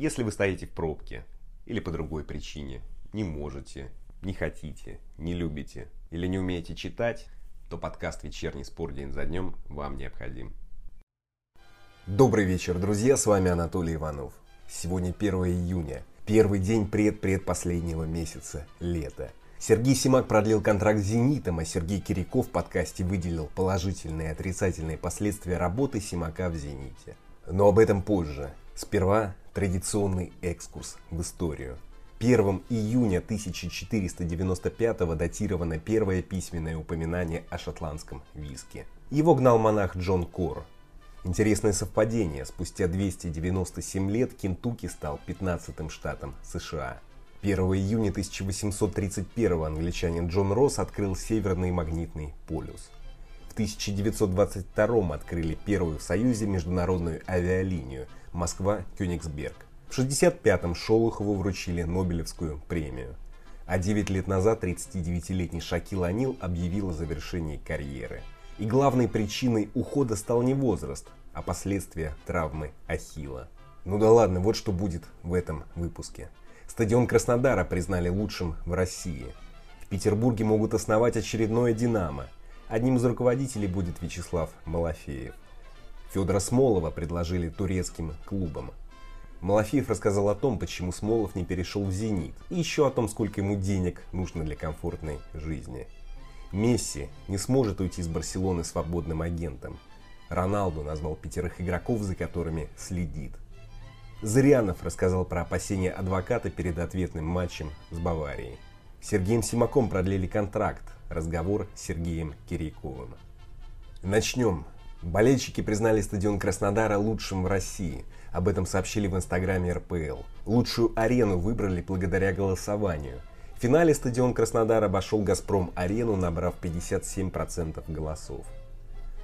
Если вы стоите в пробке или по другой причине, не можете, не хотите, не любите или не умеете читать, то подкаст «Вечерний спор день за днем» вам необходим. Добрый вечер, друзья, с вами Анатолий Иванов. Сегодня 1 июня, первый день предпоследнего месяца лета. Сергей Семак продлил контракт с «Зенитом», а Сергей Кириков в подкасте выделил положительные и отрицательные последствия работы Семака в «Зените». Но об этом позже. Сперва традиционный экскурс в историю. 1 июня 1495-го датировано первое письменное упоминание о шотландском виске. Его гнал монах Джон Кор. Интересное совпадение, спустя 297 лет Кентукки стал 15-м штатом США. 1 июня 1831 англичанин Джон Росс открыл Северный магнитный полюс. В 1922 открыли первую в Союзе международную авиалинию Москва-Кёнигсберг. В 1965 Шолохову вручили Нобелевскую премию. А 9 лет назад 39-летний Шакил О'Нил объявил о завершении карьеры. И главной причиной ухода стал не возраст, а последствия травмы Ахилла. Ну да ладно, вот что будет в этом выпуске. Стадион Краснодара признали лучшим в России. В Петербурге могут основать очередное «Динамо». Одним из руководителей будет Вячеслав Малафеев. Федора Смолова предложили турецким клубам. Малафеев рассказал о том, почему Смолов не перешел в «Зенит», и еще о том, сколько ему денег нужно для комфортной жизни. Месси не сможет уйти из Барселоны свободным агентом. Роналду назвал 5 игроков, за которыми следит. Зырянов рассказал про опасения адвоката перед ответным матчем с Баварией. Сергеем Семаком продлили контракт. Разговор с Сергеем Кириковым. Начнем. Болельщики признали стадион Краснодара лучшим в России. Об этом сообщили в инстаграме РПЛ. Лучшую арену выбрали благодаря голосованию. В финале стадион Краснодар обошел «Газпром-арену», набрав 57% голосов.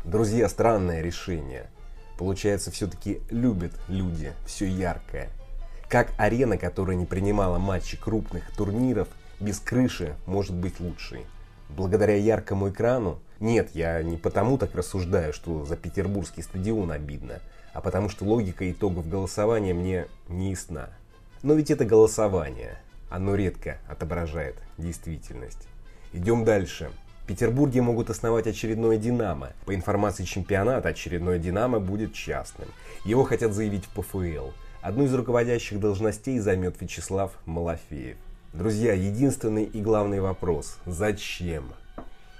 Друзья, странное решение. Получается, все-таки любят люди все яркое. Как арена, которая не принимала матчи крупных турниров, без крыши может быть лучшей? Благодаря яркому экрану? Нет, я не потому так рассуждаю, что за петербургский стадион обидно, а потому что логика итогов голосования мне не ясна. Но ведь это голосование. Оно редко отображает действительность. Идем дальше. В Петербурге могут основать очередное «Динамо». По информации чемпионата, очередное «Динамо» будет частным. Его хотят заявить в ПФЛ. Одну из руководящих должностей займет Вячеслав Малафеев. Друзья, единственный и главный вопрос. Зачем?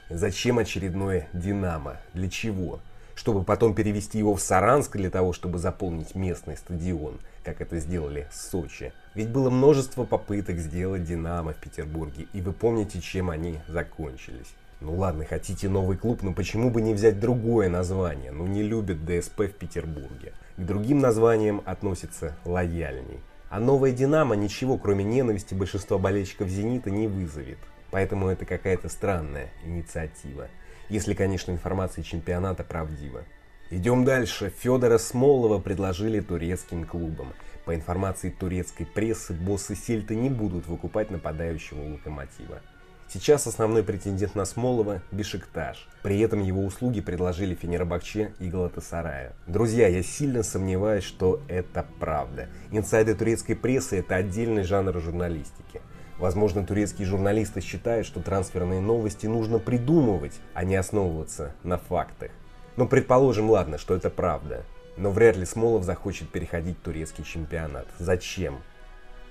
Зачем очередное «Динамо»? Для чего? Чтобы потом перевести его в Саранск для того, чтобы заполнить местный стадион, как это сделали в Сочи. Ведь было множество попыток сделать «Динамо» в Петербурге, и вы помните, чем они закончились. Ну ладно, хотите новый клуб, но почему бы не взять другое название? Ну не любят ДСП в Петербурге. К другим названиям относятся лояльней. А новое «Динамо» ничего, кроме ненависти большинства болельщиков «Зенита», не вызовет. Поэтому это какая-то странная инициатива. Если, конечно, информация чемпионата правдива. Идем дальше. Федора Смолова предложили турецким клубам. По информации турецкой прессы, боссы Сельты не будут выкупать нападающего Локомотива. Сейчас основной претендент на Смолова – Бешикташ. При этом его услуги предложили Фенербахче и Галатасараю. Друзья, я сильно сомневаюсь, что это правда. Инсайды турецкой прессы – это отдельный жанр журналистики. Возможно, турецкие журналисты считают, что трансферные новости нужно придумывать, а не основываться на фактах. Но предположим, ладно, что это правда. Но вряд ли Смолов захочет переходить в турецкий чемпионат. Зачем?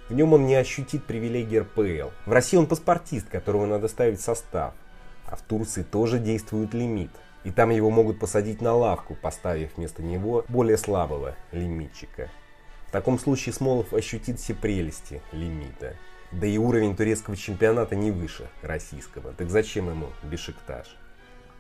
В нем он не ощутит привилегий РПЛ. В России он паспортист, которого надо ставить в состав. А в Турции тоже действует лимит. И там его могут посадить на лавку, поставив вместо него более слабого лимитчика. В таком случае Смолов ощутит все прелести лимита. Да и уровень турецкого чемпионата не выше российского. Так зачем ему Бешикташ?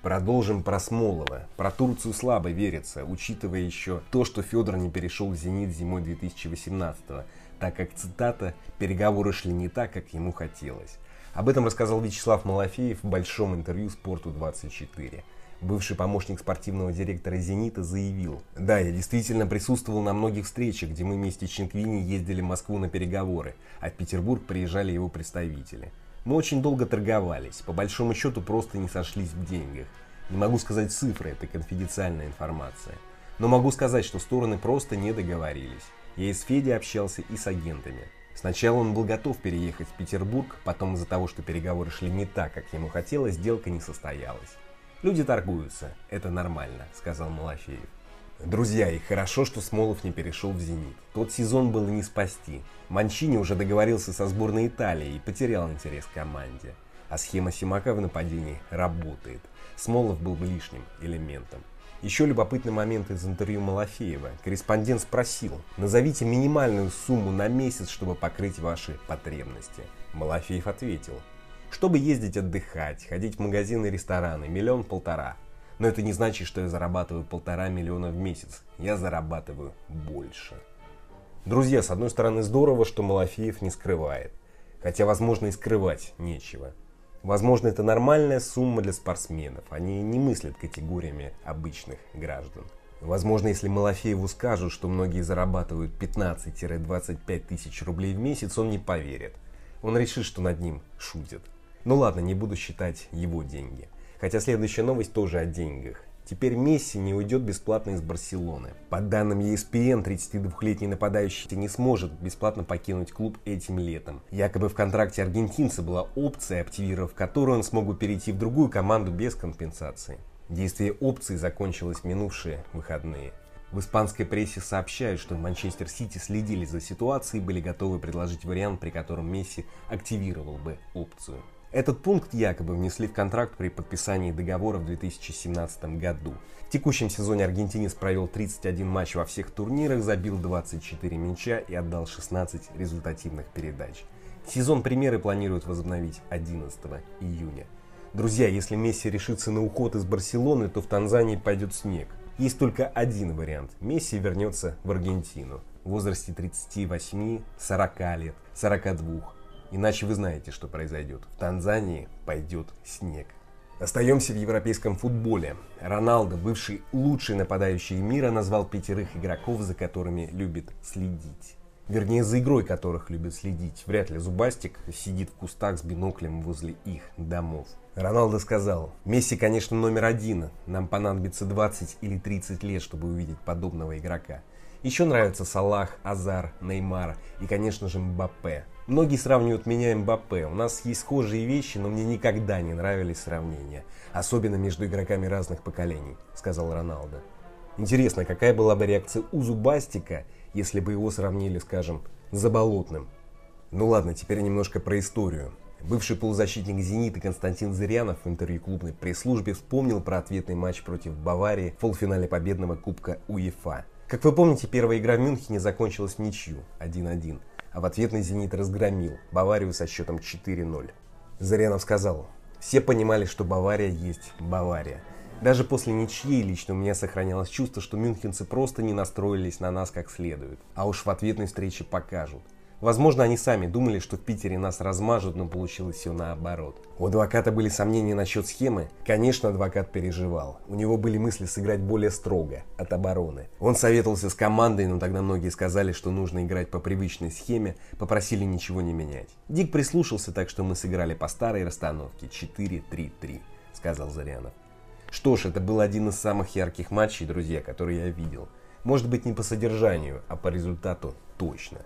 Продолжим про Смолова. Про Турцию слабо верится, учитывая еще то, что Федор не перешел в «Зенит» зимой 2018-го, так как, цитата, «переговоры шли не так, как ему хотелось». Об этом рассказал Вячеслав Малафеев в большом интервью «Спорту-24». Бывший помощник спортивного директора «Зенита» заявил: «Да, я действительно присутствовал на многих встречах, где мы вместе с Чинквини ездили в Москву на переговоры, а в Петербург приезжали его представители. Мы очень долго торговались, по большому счету просто не сошлись в деньгах. Не могу сказать цифры, это конфиденциальная информация. Но могу сказать, что стороны просто не договорились. Я и с Федей общался, и с агентами. Сначала он был готов переехать в Петербург, потом из-за того, что переговоры шли не так, как ему хотелось, сделка не состоялась. «Люди торгуются, это нормально», — сказал Малафеев. Друзья, и хорошо, что Смолов не перешел в «Зенит». Тот сезон было не спасти. Манчини уже договорился со сборной Италии и потерял интерес к команде. А схема Семака в нападении работает. Смолов был бы лишним элементом. Еще любопытный момент из интервью Малафеева. Корреспондент спросил: «Назовите минимальную сумму на месяц, чтобы покрыть ваши потребности». Малафеев ответил: «Чтобы ездить отдыхать, ходить в магазины и рестораны, 1-1,5 миллиона. Но это не значит, что я зарабатываю 1,5 миллиона в месяц. Я зарабатываю больше». Друзья, с одной стороны, здорово, что Малафеев не скрывает. Хотя, возможно, и скрывать нечего. Возможно, это нормальная сумма для спортсменов. Они не мыслят категориями обычных граждан. Возможно, если Малафееву скажут, что многие зарабатывают 15-25 тысяч рублей в месяц, он не поверит. Он решит, что над ним шутят. Ну ладно, не буду считать его деньги. Хотя следующая новость тоже о деньгах. Теперь Месси не уйдет бесплатно из Барселоны. По данным ESPN, 32-летний нападающий не сможет бесплатно покинуть клуб этим летом. Якобы в контракте аргентинца была опция, активировав которую он смог бы перейти в другую команду без компенсации. Действие опции закончилось в минувшие выходные. В испанской прессе сообщают, что в Манчестер Сити следили за ситуацией и были готовы предложить вариант, при котором Месси активировал бы опцию. Этот пункт якобы внесли в контракт при подписании договора в 2017 году. В текущем сезоне аргентинец провел 31 матч во всех турнирах, забил 24 мяча и отдал 16 результативных передач. Сезон премьеры планируют возобновить 11 июня. Друзья, если Месси решится на уход из Барселоны, то в Танзании пойдет снег. Есть только один вариант – Месси вернется в Аргентину в возрасте 38, 40 лет, 42. Иначе вы знаете, что произойдет. В Танзании пойдет снег. Остаемся в европейском футболе. Роналду, бывший лучший нападающий мира, назвал 5 игроков, за которыми любит следить. Вернее, за игрой которых любит следить. Вряд ли зубастик сидит в кустах с биноклем возле их домов. Роналду сказал: «Месси, конечно, номер 1. Нам понадобится 20 или 30 лет, чтобы увидеть подобного игрока. Еще нравятся Салах, Азар, Неймар и, конечно же, Мбаппе. Многие сравнивают меня и Мбаппе. У нас есть схожие вещи, но мне никогда не нравились сравнения. Особенно между игроками разных поколений», — сказал Роналду. Интересно, какая была бы реакция у зубастика, если бы его сравнили, скажем, с Заболотным? Ну ладно, теперь немножко про историю. Бывший полузащитник «Зенита» Константин Зырянов в интервью клубной пресс-службе вспомнил про ответный матч против Баварии в полуфинале победного Кубка УЕФА. Как вы помните, первая игра в Мюнхене закончилась в ничью 1-1, а в ответный «Зенит» разгромил Баварию со счетом 4-0. Зырянов сказал: «Все понимали, что Бавария есть Бавария. Даже после ничьей лично у меня сохранялось чувство, что мюнхенцы просто не настроились на нас как следует. А уж в ответной встрече покажут. Возможно, они сами думали, что в Питере нас размажут, но получилось все наоборот». У адвоката были сомнения насчет схемы. Конечно, адвокат переживал. У него были мысли сыграть более строго, от обороны. Он советовался с командой, но тогда многие сказали, что нужно играть по привычной схеме, попросили ничего не менять. «Дик прислушался, так что мы сыграли по старой расстановке 4-3-3, сказал Зырянов. Что ж, это был один из самых ярких матчей, друзья, которые я видел. Может быть, не по содержанию, а по результату точно.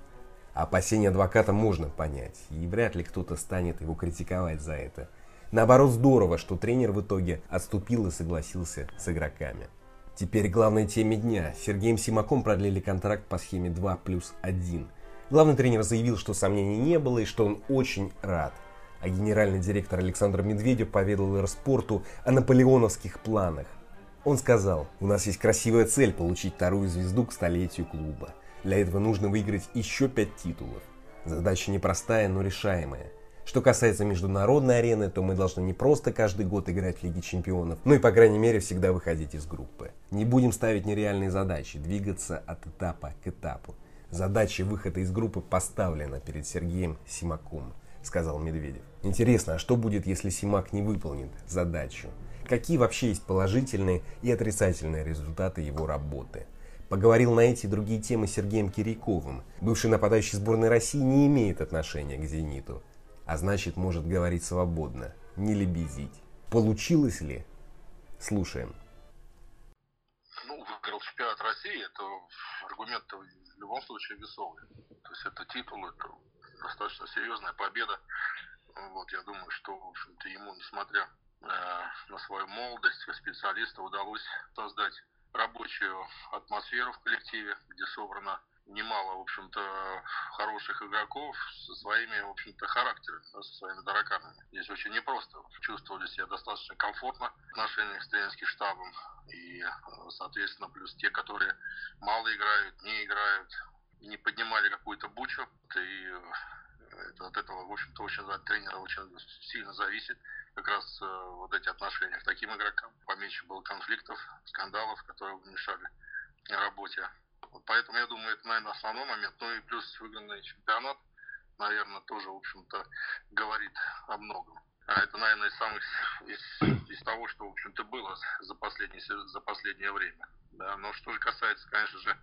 Опасения адвоката можно понять, и вряд ли кто-то станет его критиковать за это. Наоборот, здорово, что тренер в итоге отступил и согласился с игроками. Теперь к главной теме дня. С Сергеем Семаком продлили контракт по схеме 2+1. Главный тренер заявил, что сомнений не было и что он очень рад. А генеральный директор Александр Медведев поведал «Ирспорту» о наполеоновских планах. Он сказал: «У нас есть красивая цель — получить 2-ю звезду к 100-летию клуба. Для этого нужно выиграть еще 5 титулов. Задача непростая, но решаемая. Что касается международной арены, то мы должны не просто каждый год играть в Лиге Чемпионов, но и, по крайней мере, всегда выходить из группы. Не будем ставить нереальные задачи, двигаться от этапа к этапу. Задача выхода из группы поставлена перед Сергеем Семаком», — сказал Медведев. Интересно, а что будет, если Семак не выполнит задачу? Какие вообще есть положительные и отрицательные результаты его работы? Поговорил на эти и другие темы с Сергеем Кириковым. Бывший нападающий сборной России не имеет отношения к «Зениту», а значит, может говорить свободно, не лебезить. Получилось ли? Слушаем. Ну, выиграл чемпионат. Чемпионата от России, это аргумент-то в любом случае весовый. То есть это титул, это достаточно серьезная победа. Вот, я думаю, что, в общем-то, ему, несмотря на свою молодость, специалисту удалось создать рабочую атмосферу в коллективе, где собрано немало, в общем-то, хороших игроков со своими, в общем-то, характерами, да, со своими тараканами. Здесь очень непросто. Чувствовали себя достаточно комфортно в отношениях с тренерским штабом. И, соответственно, плюс те, которые мало играют, не играют, не поднимали какую-то бучу. И от этого, в общем-то, очень от тренера очень сильно зависит как раз вот эти отношения к таким игрокам. Поменьше было конфликтов, скандалов, которые мешали работе. Вот поэтому, я думаю, это, наверное, основной момент. Ну и плюс выигранный чемпионат, наверное, тоже, в общем-то, говорит о многом. А это, наверное, из того, что, в общем-то, было за последнее время. Да. Но что же касается, конечно же,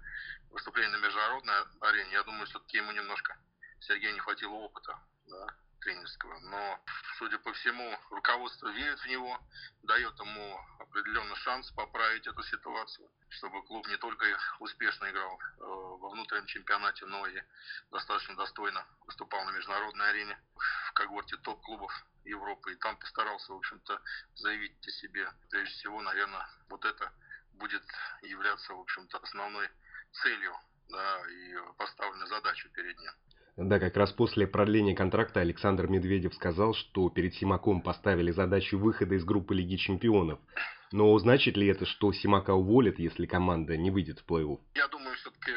выступления на международной арене, я думаю, все-таки ему немножко, Сергею, не хватило опыта, да, тренерского. Но, судя по всему, руководство верит в него, дает ему определенный шанс поправить эту ситуацию, чтобы клуб не только успешно играл во внутреннем чемпионате, но и достаточно достойно выступал на международной арене в когорте топ-клубов Европы. И там постарался, в общем-то, заявить о себе. Прежде всего, наверное, вот это будет являться, в общем-то, основной целью, да, и поставленной задачей перед ним. Да, как раз после продления контракта Александр Медведев сказал, что перед Семаком поставили задачу выхода из группы Лиги Чемпионов. Но значит ли это, что Семака уволят, если команда не выйдет в плей-офф? Я думаю, все-таки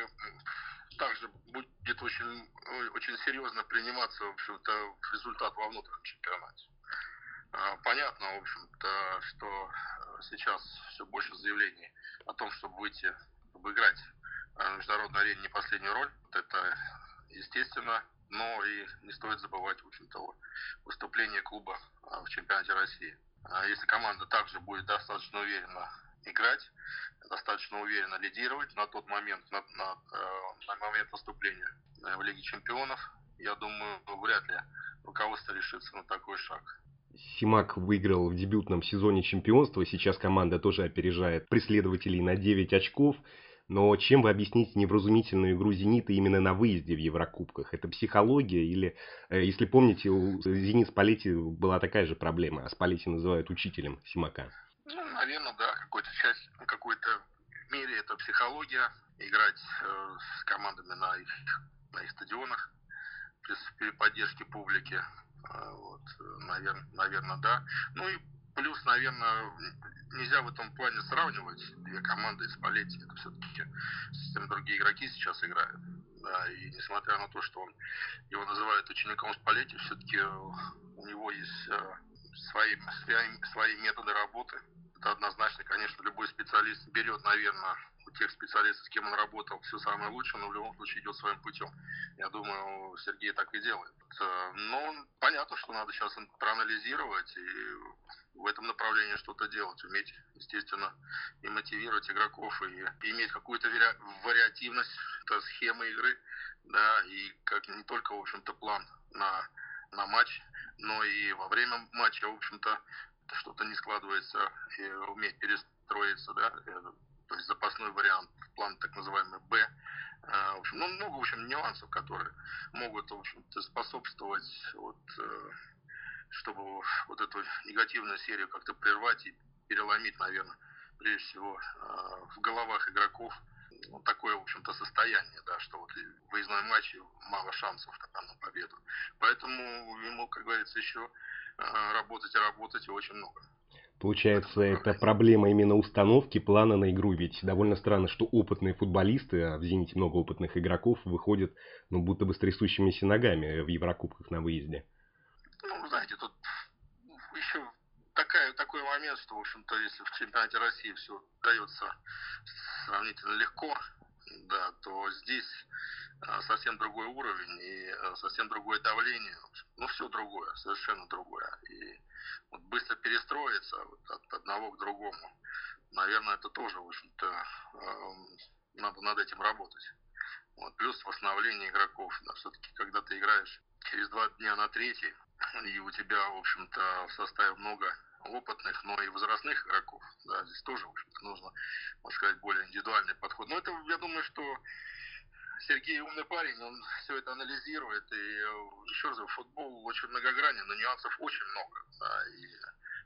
также будет очень, очень серьезно приниматься, в общем-то, результат во внутреннем чемпионате. Понятно, в общем-то, что сейчас все больше заявлений о том, чтобы выйти, чтобы играть на международной арене не последнюю роль. Это естественно, но и не стоит забывать, в общем-то, о выступлении клуба в чемпионате России. Если команда также будет достаточно уверенно играть, достаточно уверенно лидировать на тот момент, на момент выступления в Лиге Чемпионов, я думаю, вряд ли руководство решится на такой шаг. Семак выиграл в дебютном сезоне чемпионство, сейчас команда тоже опережает преследователей на 9 очков. Но чем вы объясните невразумительную игру «Зенита» именно на выезде в Еврокубках? Это психология или, если помните, у «Зенит» Спалетти была такая же проблема, а Спалетти называют учителем Семака? Ну, наверное, да, в какой-то мере это психология, играть с командами на их стадионах, при поддержке публики, вот, наверное, да. Ну и плюс, наверное, нельзя в этом плане сравнивать две команды из Спалетти. Это все-таки совсем другие игроки сейчас играют. Да, и несмотря на то, что его называют учеником Спалетти, все-таки у него есть свои методы работы. Это однозначно, конечно, любой специалист берет, наверное, у тех специалистов, с кем он работал, все самое лучшее, но в любом случае идет своим путем. Я думаю, Сергей так и делает. Но понятно, что надо сейчас проанализировать и в этом направлении что-то делать. Уметь, естественно, и мотивировать игроков, и иметь какую-то вариативность схемы игры, да, и как не только, в общем-то, план на матч, но и во время матча, в общем-то, что-то не складывается, и уметь перестроиться, да, то есть запасной вариант, план так называемый «Б». В общем, ну, много, в общем, нюансов, которые могут, в общем-то, способствовать, вот, чтобы вот эту негативную серию как-то прервать и переломить, наверное, прежде всего в головах игроков вот такое, в общем-то, состояние, да, что вот в выездной матче мало шансов на победу. Поэтому ему, как говорится, еще работать и работать, и очень много. Получается, это проблема именно установки плана на игру, ведь довольно странно, что опытные футболисты, а в «Зените» много опытных игроков, выходят, ну, будто бы с трясущимися ногами в Еврокубках на выезде. Ну, знаете, тут еще такой момент, что, в общем-то, если в чемпионате России все дается сравнительно легко, да, то здесь совсем другой уровень и совсем другое давление. Ну, все другое, совершенно другое. И вот быстро перестроиться вот от одного к другому, наверное, это тоже, в общем-то, надо над этим работать. Вот, плюс восстановление игроков. Да, все-таки, когда ты играешь через 2 дня на 3-й, и у тебя, в общем-то, в составе много опытных, но и возрастных игроков. Да, здесь тоже, в общем-то, нужно, можно сказать, более индивидуальный подход. Но это, я думаю, что Сергей умный парень, он все это анализирует. И еще раз, футбол очень многогранен, но нюансов очень много. Да, и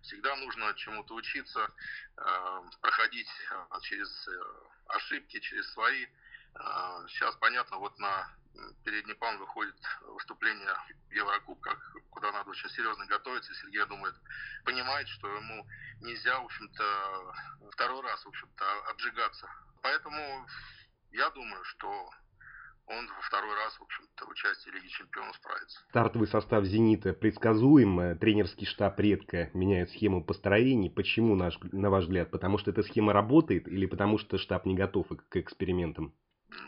всегда нужно чему-то учиться, проходить через ошибки, через свои. Сейчас, понятно, вот на передний план выходит выступление в Еврокубках, куда надо очень серьезно готовиться. Сергей, я думаю, понимает, что ему нельзя, в общем-то, второй раз, в общем-то, обжигаться. Поэтому я думаю, что он во второй раз, в общем-то, в участии в Лиге Чемпионов справится. Стартовый состав «Зенита» предсказуем. Тренерский штаб редко меняет схему построений. Почему, на ваш взгляд? Потому что эта схема работает или потому что штаб не готов к экспериментам?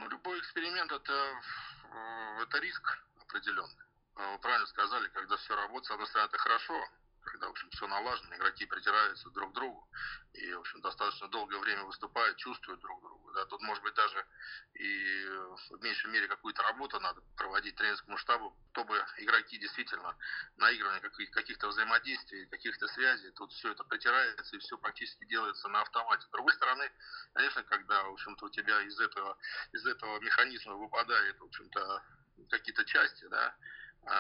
Любой эксперимент – это риск определенный. Вы правильно сказали, когда все работает, с одной стороны, это хорошо, когда, в общем, все налажено, игроки притираются друг к другу и, в общем, достаточно долгое время выступают, чувствуют друг друга. Да, тут, может быть, даже и в меньшей мере какую-то работу надо проводить тренерскому штабу, чтобы игроки действительно наигрывали каких-то взаимодействий, каких-то связей. Тут все это притирается и все практически делается на автомате. С другой стороны, конечно, когда, в общем-то, у тебя из этого механизма выпадает, в общем-то, какие-то части, да,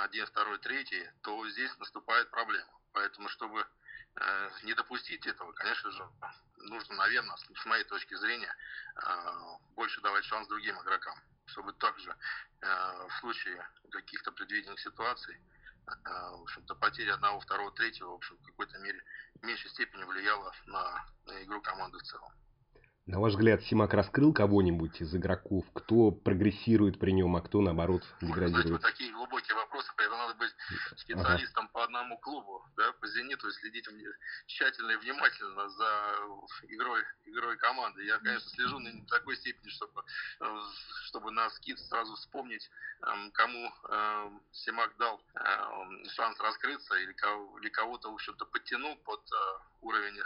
один, второй, третий, то здесь наступает проблема. Поэтому, чтобы не допустить этого, конечно же, нужно, наверное, с моей точки зрения, больше давать шанс другим игрокам, чтобы также в случае каких-то предвиденных ситуаций, в общем-то, потеря одного, второго, третьего, в общем, в какой-то мере, в меньшей степени влияла на игру команды в целом. На ваш взгляд, Семак раскрыл кого-нибудь из игроков? Кто прогрессирует при нем, а кто, наоборот, деградирует? Вот такие глубокие вопросы. Надо быть специалистом по одному клубу, да, по «Зениту», и следить тщательно и внимательно за игрой команды. Я, конечно, слежу, но не в такой степени, чтобы на скид сразу вспомнить, кому Семак дал шанс раскрыться или кого-то, в общем-то, подтянул под уровень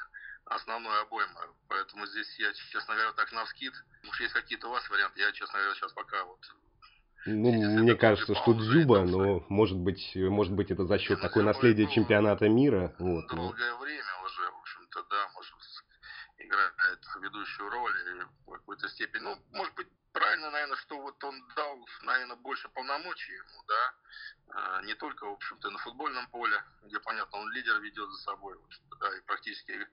основной обоймы. Поэтому здесь я, честно говоря, так навскид. Может, есть какие-то у вас варианты? Я, честно говоря, сейчас пока вот... Ну, мне кажется, что Дзюба, но, может быть, это за счет такой наследия чемпионата мира. Вот, долгое время уже, в общем-то, да, может, играет ведущую роль и в какой-то степени. Ну, может быть, правильно, наверное, что вот он дал, наверное, больше полномочий ему, да, не только, в общем-то, на футбольном поле, где, понятно, он лидер ведет за собой, в общем-то, да, и практически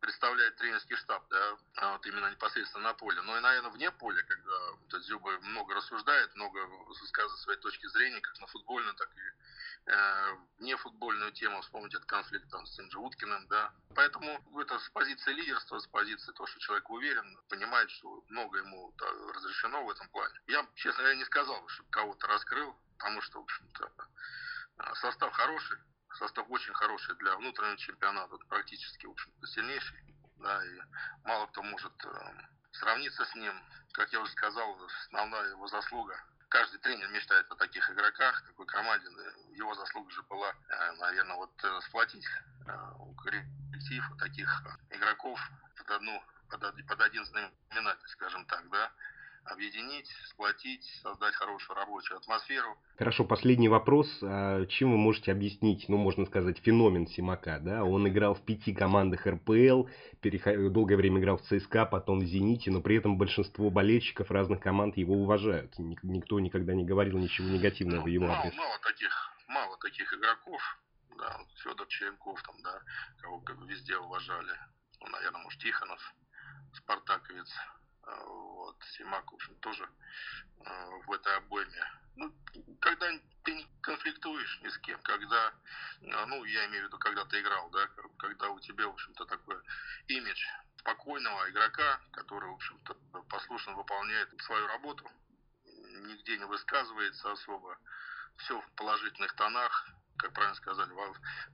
представляет тренерский штаб, да, вот именно непосредственно на поле, но и, наверное, вне поля, когда вот, Дзюба много рассуждает, много высказывает свои точки зрения, как на футбольную, так и вне футбольную тему, вспомнить этот конфликт там с тем же Уткиным, да, поэтому это с позиции лидерства, с позиции того, что человек уверен, понимает, что много ему, да, разрешено в этом плане. Я, честно говоря, не сказал, чтобы кого-то раскрыл, потому что, в общем-то, состав хороший, состав очень хороший для внутреннего чемпионата, практически, в общем-то, сильнейший, да, и мало кто может сравниться с ним. Как я уже сказал, основная его заслуга, каждый тренер мечтает о таких игроках, такой команде, его заслуга же была, наверное, вот сплотить коллектив вот таких игроков под один знаменатель, скажем так, да, объединить, сплотить, создать хорошую рабочую атмосферу. Хорошо, последний вопрос. Чем вы можете объяснить, ну, можно сказать, феномен Семака, да? Он играл в 5 командах РПЛ, долгое время играл в ЦСКА, потом в «Зените», но при этом большинство болельщиков разных команд его уважают. Никто никогда не говорил ничего негативного в его адрес. Мало таких игроков, да, Федор Черенков, там, да, кого как бы везде уважали. Ну, наверное, может, Тихонов, спартаковец. Вот, Семак, в общем, тоже в этой обойме. Ну, когда ты не конфликтуешь ни с кем, когда, ну, я имею в виду, когда ты играл, да, когда у тебя, в общем-то, такой имидж спокойного игрока, который, в общем-то, послушно выполняет свою работу, нигде не высказывается особо, все в положительных тонах, как правильно сказали,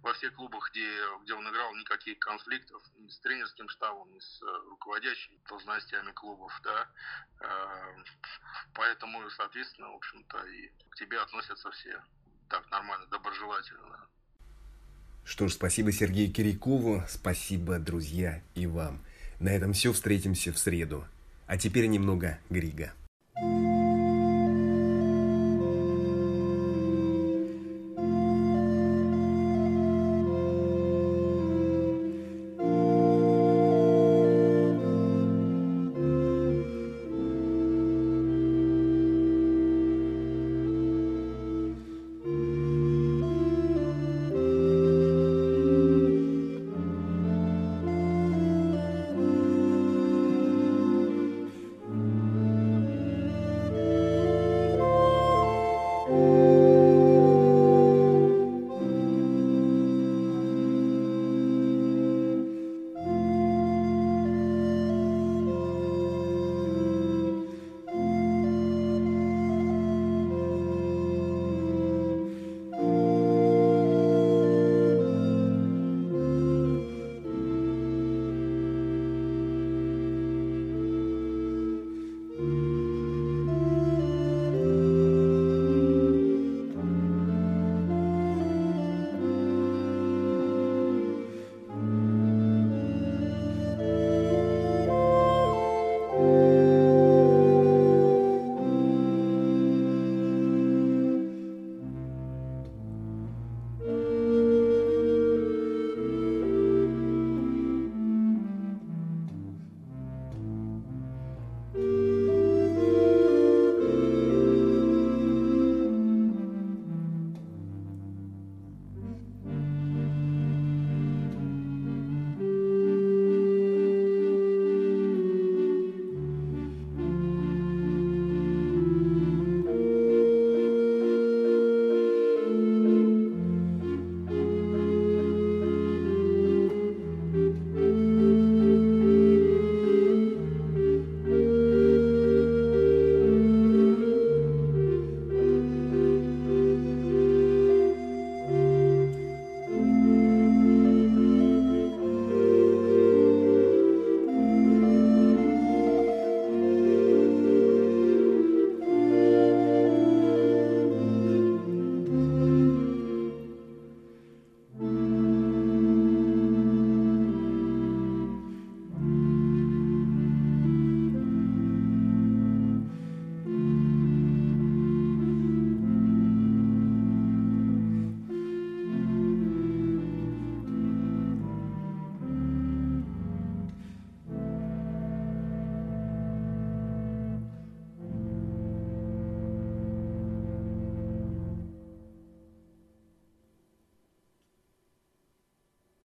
во всех клубах, где он играл, никаких конфликтов ни с тренерским штабом, ни с руководящими должностями клубов, да, поэтому, соответственно, в общем-то, и к тебе относятся все так нормально, доброжелательно. Что ж, спасибо Сергею Кирикову, спасибо, друзья, и вам. На этом все, встретимся в среду. А теперь немного грига.